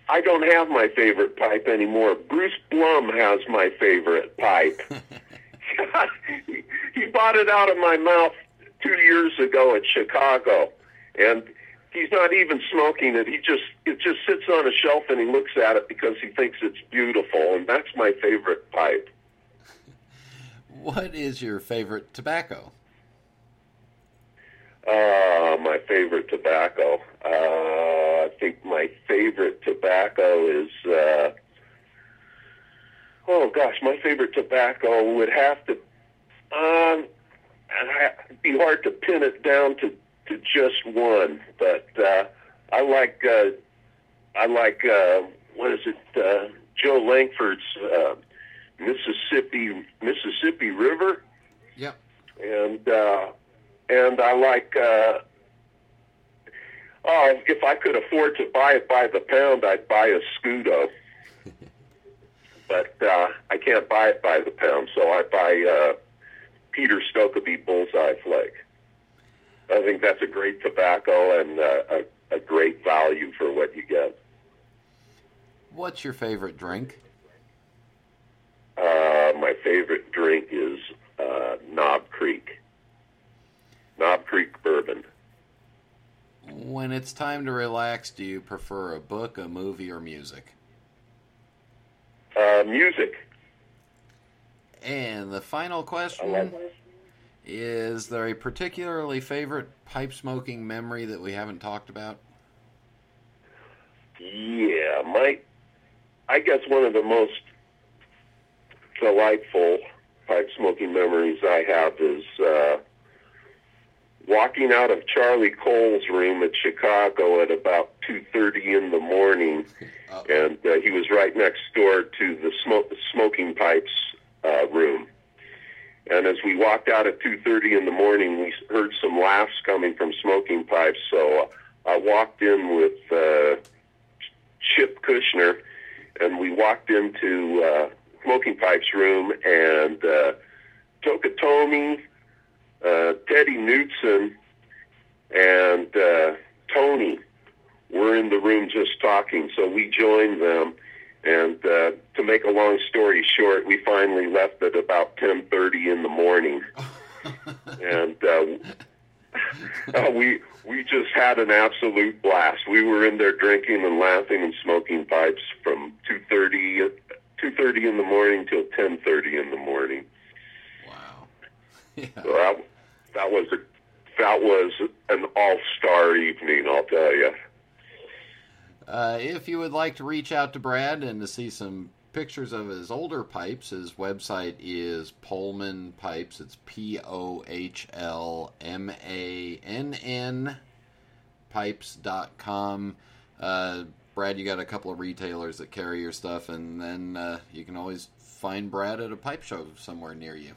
I don't have my favorite pipe anymore. Bruce Blum has my favorite pipe. He bought it out of my mouth 2 years ago at Chicago, and he's not even smoking it. It just sits on a shelf, and he looks at it because he thinks it's beautiful, and that's my favorite pipe. What is your favorite tobacco? My favorite tobacco. I think my favorite tobacco is, my favorite tobacco would have to, it'd be hard to pin it down to just one, but I like what is it? Joe Langford's Mississippi River. Yep. And I like, if I could afford to buy it by the pound, I'd buy a Scudo. But I can't buy it by the pound, so I buy Peter Stokeby Bullseye Flake. I think that's a great tobacco and a great value for what you get. What's your favorite drink? My favorite drink is Knob Creek bourbon. When it's time to relax, do you prefer a book, a movie, or music? Music. And the final question... Is there a particularly favorite pipe smoking memory that we haven't talked about? Yeah, I guess one of the most delightful pipe smoking memories I have is walking out of Charlie Cole's room at Chicago at about 2:30 in the morning, and he was right next door to the smoking pipes room. And as we walked out at 2:30 in the morning, we heard some laughs coming from smoking pipes. So I walked in with Chip Kushner, and we walked into smoking pipes room, and Tokotomi, Teddy Knutson, and Tony were in the room just talking, so we joined them. And to make a long story short, we finally left at about 10:30 in the morning, and we just had an absolute blast. We were in there drinking and laughing and smoking pipes from 2:30 in the morning till 10:30 in the morning. Wow! Yeah. So that was an all-star evening, I'll tell you. If you would like to reach out to Brad and to see some pictures of his older pipes, his website is Pohlmann Pipes. It's POHLMANN Pipes.com. Brad, you got a couple of retailers that carry your stuff, and then you can always find Brad at a pipe show somewhere near you.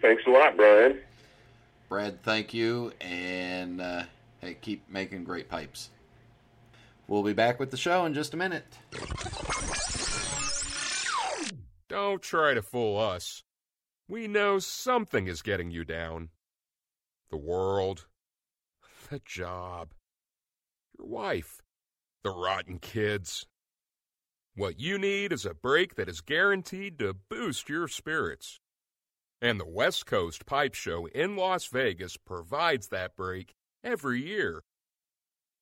Thanks a lot, Brian. Brad, thank you, and hey, keep making great pipes. We'll be back with the show in just a minute. Don't try to fool us. We know something is getting you down. The world, the job, your wife, the rotten kids. What you need is a break that is guaranteed to boost your spirits. And the West Coast Pipe Show in Las Vegas provides that break every year.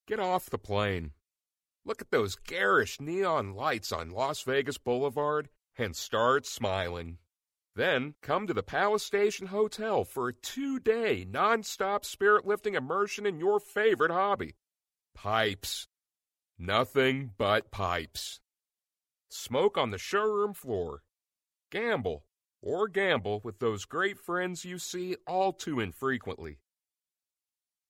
Get off the plane. Look at those garish neon lights on Las Vegas Boulevard and start smiling. Then come to the Palace Station Hotel for a 2-day non-stop spirit-lifting immersion in your favorite hobby. Pipes. Nothing but pipes. Smoke on the showroom floor. Gamble or gamble with those great friends you see all too infrequently.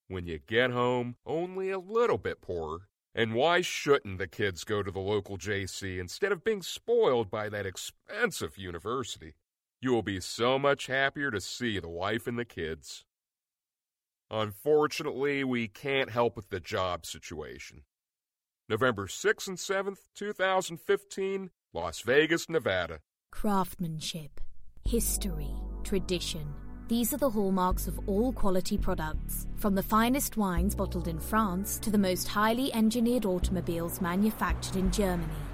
When you get home, only a little bit poorer. And why shouldn't the kids go to the local JC instead of being spoiled by that expensive university? You will be so much happier to see the wife and the kids. Unfortunately, we can't help with the job situation. November 6th and 7th, 2015, Las Vegas, Nevada. Craftsmanship, history, tradition. These are the hallmarks of all quality products, from the finest wines bottled in France to the most highly engineered automobiles manufactured in Germany.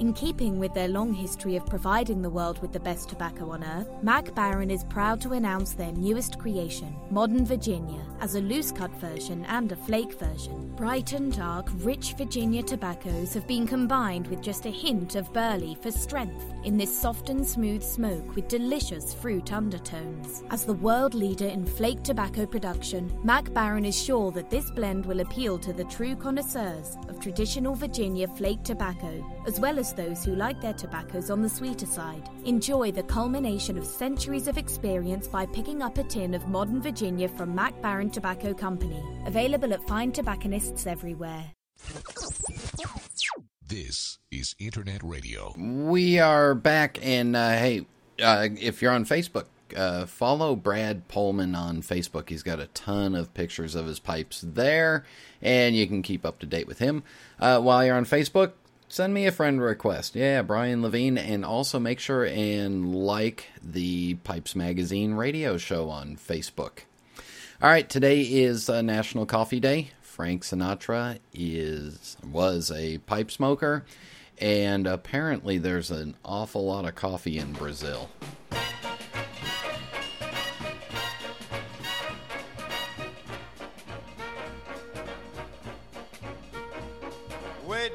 In keeping with their long history of providing the world with the best tobacco on earth, Mac Baren is proud to announce their newest creation, Modern Virginia, as a loose-cut version and a flake version. Bright and dark, rich Virginia tobaccos have been combined with just a hint of burley for strength in this soft and smooth smoke with delicious fruit undertones. As the world leader in flake tobacco production, Mac Baren is sure that this blend will appeal to the true connoisseurs of traditional Virginia flake tobacco, as well as those who like their tobaccos on the sweeter side. Enjoy the culmination of centuries of experience by picking up a tin of Modern Virginia from Mac Baren Tobacco Company. Available at fine tobacconists everywhere. This is Internet Radio. We are back, and hey, if you're on Facebook, follow Brad Pohlmann on Facebook. He's got a ton of pictures of his pipes there, and you can keep up to date with him. While you're on Facebook, send me a friend request. Yeah, Brian Levine. And also make sure and like the Pipes Magazine radio show on Facebook. All right, today is National Coffee Day. Frank Sinatra was a pipe smoker. And apparently there's an awful lot of coffee in Brazil.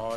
or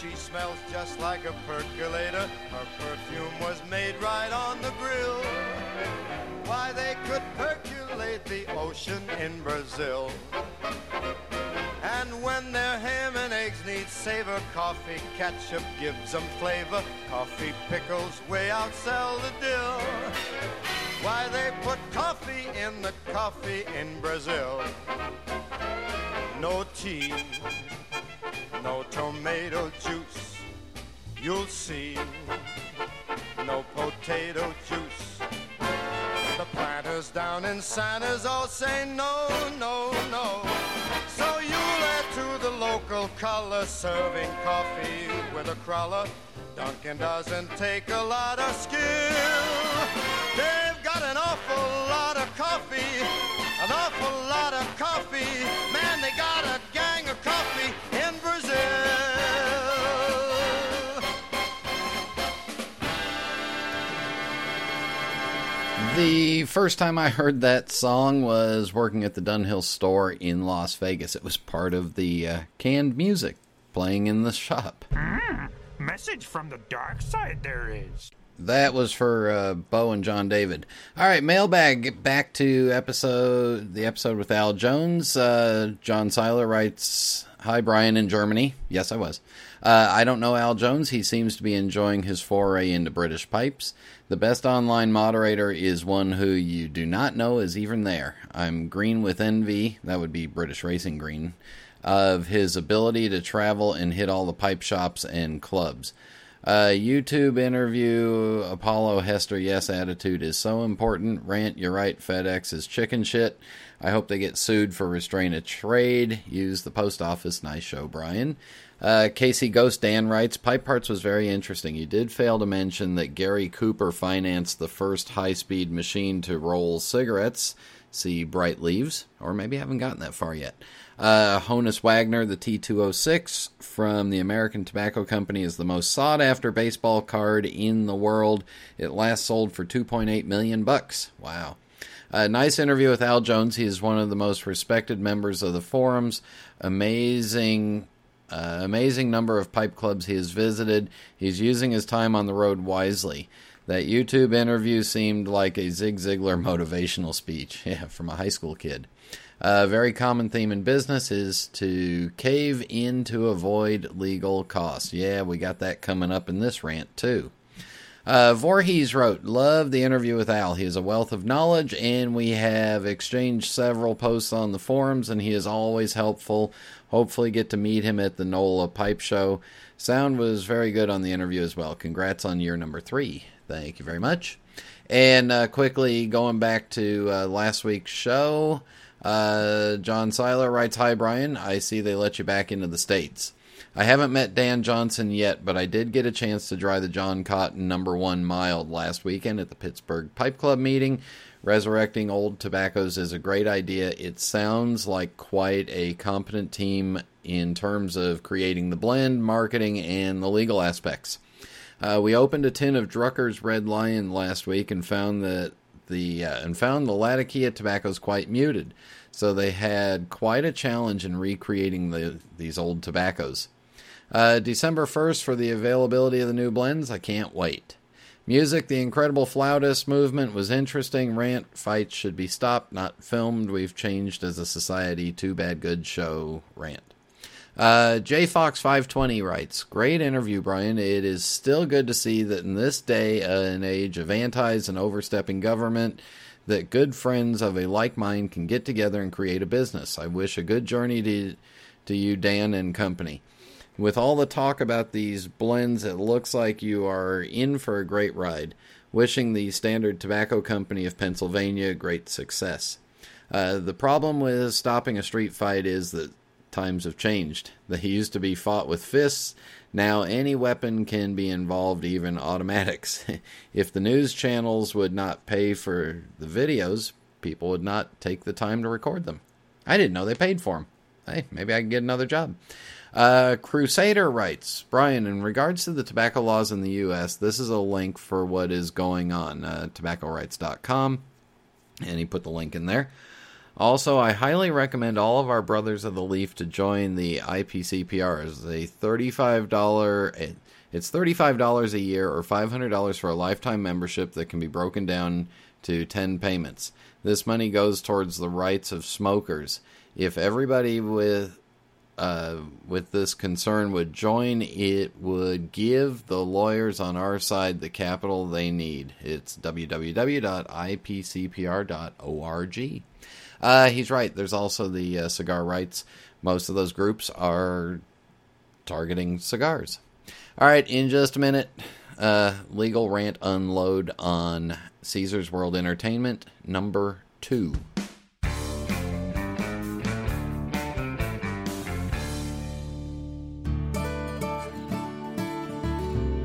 She smells just like a percolator. Her perfume was made right on the grill. Why, they could percolate the ocean in Brazil. And when their ham and eggs need savor, coffee ketchup gives them flavor. Coffee pickles way outsell the dill. Why, they put coffee in the coffee in Brazil. No tea, no tomato juice, you'll see. No potato juice. The planters down in Santa's all say no, no, no. So you'll add to the local color, serving coffee with a cruller. Dunkin' doesn't take a lot of skill. They've got an awful lot of coffee, an awful lot of coffee. Man, they got a gang of coffee in Brazil. The first time I heard that song was working at the Dunhill store in Las Vegas. It was part of the canned music playing in the shop. Message from the dark side there is. That was for Bo and John David. All right, mailbag. Back to the episode with Al Jones. John Seiler writes, "Hi, Brian in Germany." Yes, I was. I don't know Al Jones. He seems to be enjoying his foray into British pipes. The best online moderator is one who you do not know is even there. I'm green with envy. That would be British Racing Green. Of his ability to travel and hit all the pipe shops and clubs. YouTube interview, Apollo Hester, yes, attitude is so important. Rant, you're right, FedEx is chicken shit. I hope they get sued for restraint of trade. Use the post office. Nice show, Brian. Casey Ghost Dan writes, Pipe Parts was very interesting. You did fail to mention that Gary Cooper financed the first high-speed machine to roll cigarettes. See Bright Leaves, or maybe I haven't gotten that far yet. Honus Wagner, the T206 from the American Tobacco Company, is the most sought after baseball card in the world. It last sold for $2.8 million. Wow. Nice interview with Al Jones. He is one of the most respected members of the forums. Amazing number of pipe clubs he has visited. He's using his time on the road wisely. That YouTube interview seemed like a Zig Ziglar motivational speech from a high school kid. A very common theme in business is to cave in to avoid legal costs. Yeah, we got that coming up in this rant, too. Voorhees wrote, love the interview with Al. He is a wealth of knowledge, and we have exchanged several posts on the forums, and he is always helpful. Hopefully get to meet him at the NOLA Pipe Show. Sound was very good on the interview as well. Congrats on year number 3. Thank you very much. And quickly going back to last week's show, John Seiler writes, hi, Brian. I see they let you back into the States. I haven't met Dan Johnson yet, but I did get a chance to dry the John Cotton number 1 mild last weekend at the Pittsburgh Pipe Club meeting. Resurrecting old tobaccos is a great idea. It sounds like quite a competent team in terms of creating the blend, marketing, and the legal aspects. We opened a tin of Drucker's Red Lion last week and found that the Latakia tobaccos quite muted, so they had quite a challenge in recreating these old tobaccos. December 1st for the availability of the new blends. I can't wait. Music, the Incredible Flautist movement was interesting. Rant, fights should be stopped, not filmed. We've changed as a society. Too bad, good show. Rant. JFox520 writes, great interview, Brian. It is still good to see that in this day and age of antis and overstepping government, that good friends of a like mind can get together and create a business. I wish a good journey to you, Dan and company. With all the talk about these blends, it looks like you are in for a great ride. Wishing the Standard Tobacco Company of Pennsylvania great success. The problem with stopping a street fight is that times have changed. They used to be fought with fists. Now any weapon can be involved, even automatics. If the news channels would not pay for the videos, people would not take the time to record them. I didn't know they paid for them. Hey, maybe I can get another job. Crusader writes, Brian, in regards to the tobacco laws in the U.S., this is a link for what is going on, tobaccorights.com, and he put the link in there. Also, I highly recommend all of our Brothers of the Leaf to join the IPCPR. It's $35 a year or $500 for a lifetime membership that can be broken down to 10 payments. This money goes towards the rights of smokers. If everybody with this concern would join, it would give the lawyers on our side the capital they need. It's www.ipcpr.org. He's right. There's also the cigar rights. Most of those groups are targeting cigars. All right, in just a minute, legal rant unload on Caesar's World Entertainment number 2.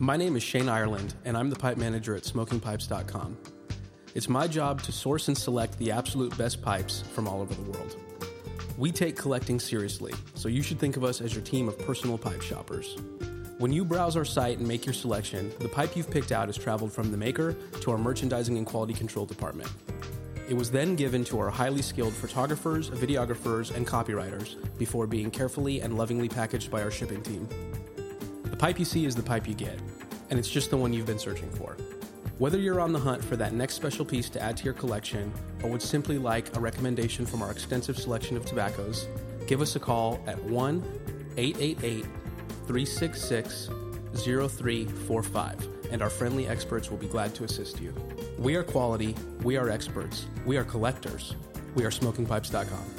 My name is Shane Ireland, and I'm the pipe manager at SmokingPipes.com. It's my job to source and select the absolute best pipes from all over the world. We take collecting seriously, so you should think of us as your team of personal pipe shoppers. When you browse our site and make your selection, the pipe you've picked out has traveled from the maker to our merchandising and quality control department. It was then given to our highly skilled photographers, videographers, and copywriters before being carefully and lovingly packaged by our shipping team. The pipe you see is the pipe you get, and it's just the one you've been searching for. Whether you're on the hunt for that next special piece to add to your collection or would simply like a recommendation from our extensive selection of tobaccos, give us a call at 1-888-366-0345, and our friendly experts will be glad to assist you. We are quality, we are experts, we are collectors, we are SmokingPipes.com.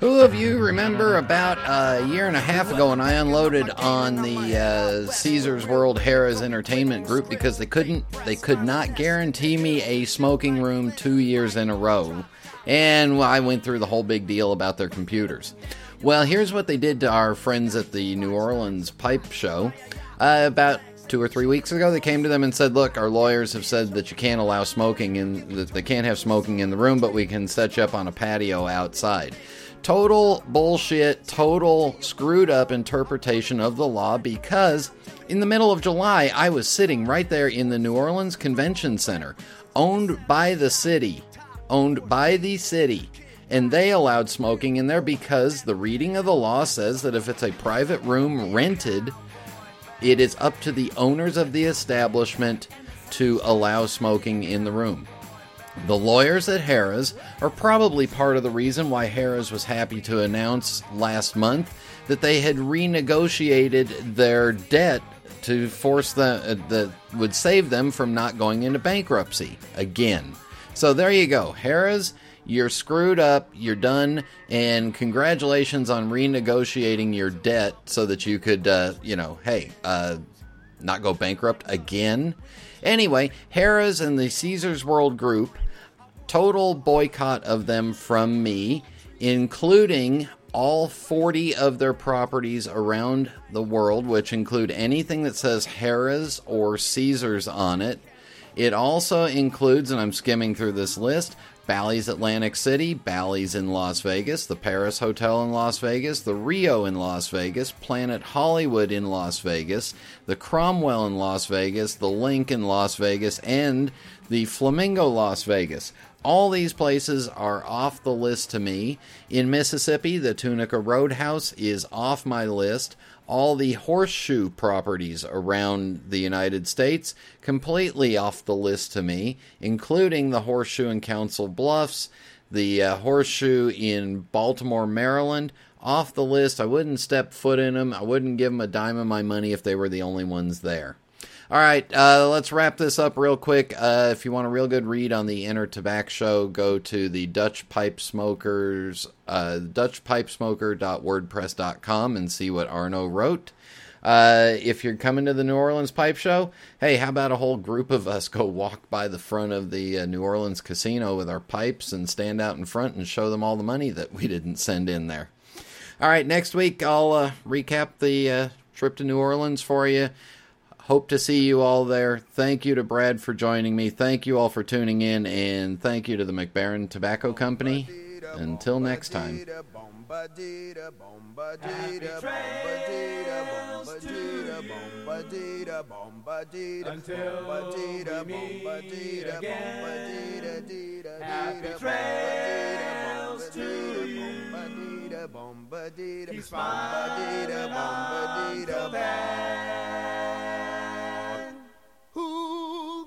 Who of you remember about a year and a half ago when I unloaded on the Caesar's World Harrah's Entertainment group because they could not guarantee me a smoking room 2 years in a row, and I went through the whole big deal about their computers. Well, here's what they did to our friends at the New Orleans Pipe Show. About 2 or 3 weeks ago, they came to them and said, look, our lawyers have said that you can't allow smoking and that they can't have smoking in the room, but we can set you up on a patio outside. Total bullshit, total screwed up interpretation of the law, because in the middle of July, I was sitting right there in the New Orleans Convention Center, owned by the city, and they allowed smoking in there because the reading of the law says that if it's a private room rented, it is up to the owners of the establishment to allow smoking in the room. The lawyers at Harrah's are probably part of the reason why Harrah's was happy to announce last month that they had renegotiated their debt to force that would save them from not going into bankruptcy again. So there you go. Harrah's, you're screwed up, you're done, and congratulations on renegotiating your debt so that you could, not go bankrupt again. Anyway, Harrah's and the Caesars World Group, total boycott of them from me, including all 40 of their properties around the world, which include anything that says Harrah's or Caesars on it. It also includes, and I'm skimming through this list, Bally's Atlantic City, Bally's in Las Vegas, the Paris Hotel in Las Vegas, the Rio in Las Vegas, Planet Hollywood in Las Vegas, the Cromwell in Las Vegas, the Link in Las Vegas, and the Flamingo Las Vegas. All these places are off the list to me. In Mississippi, the Tunica Roadhouse is off my list. All the horseshoe properties around the United States, completely off the list to me, including the horseshoe in Council Bluffs, the horseshoe in Baltimore, Maryland, off the list. I wouldn't step foot in them. I wouldn't give them a dime of my money if they were the only ones there. All right, let's wrap this up real quick. If you want a real good read on the Inter-tabac show, go to the DutchPipesmoker.wordpress.com and see what Arno wrote. If you're coming to the New Orleans Pipe Show, hey, how about a whole group of us go walk by the front of the New Orleans casino with our pipes and stand out in front and show them all the money that we didn't send in there. All right, next week I'll recap the trip to New Orleans for you. Hope to see you all there. Thank you to Brad for joining me. Thank you all for tuning in, and thank you to the Mac Baren Tobacco Company. Until next time. Who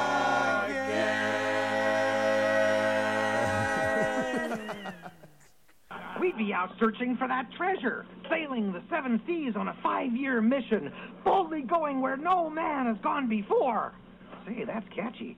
We'd be out searching for that treasure, sailing the seven seas on a 5-year mission, boldly going where no man has gone before. Say, that's catchy.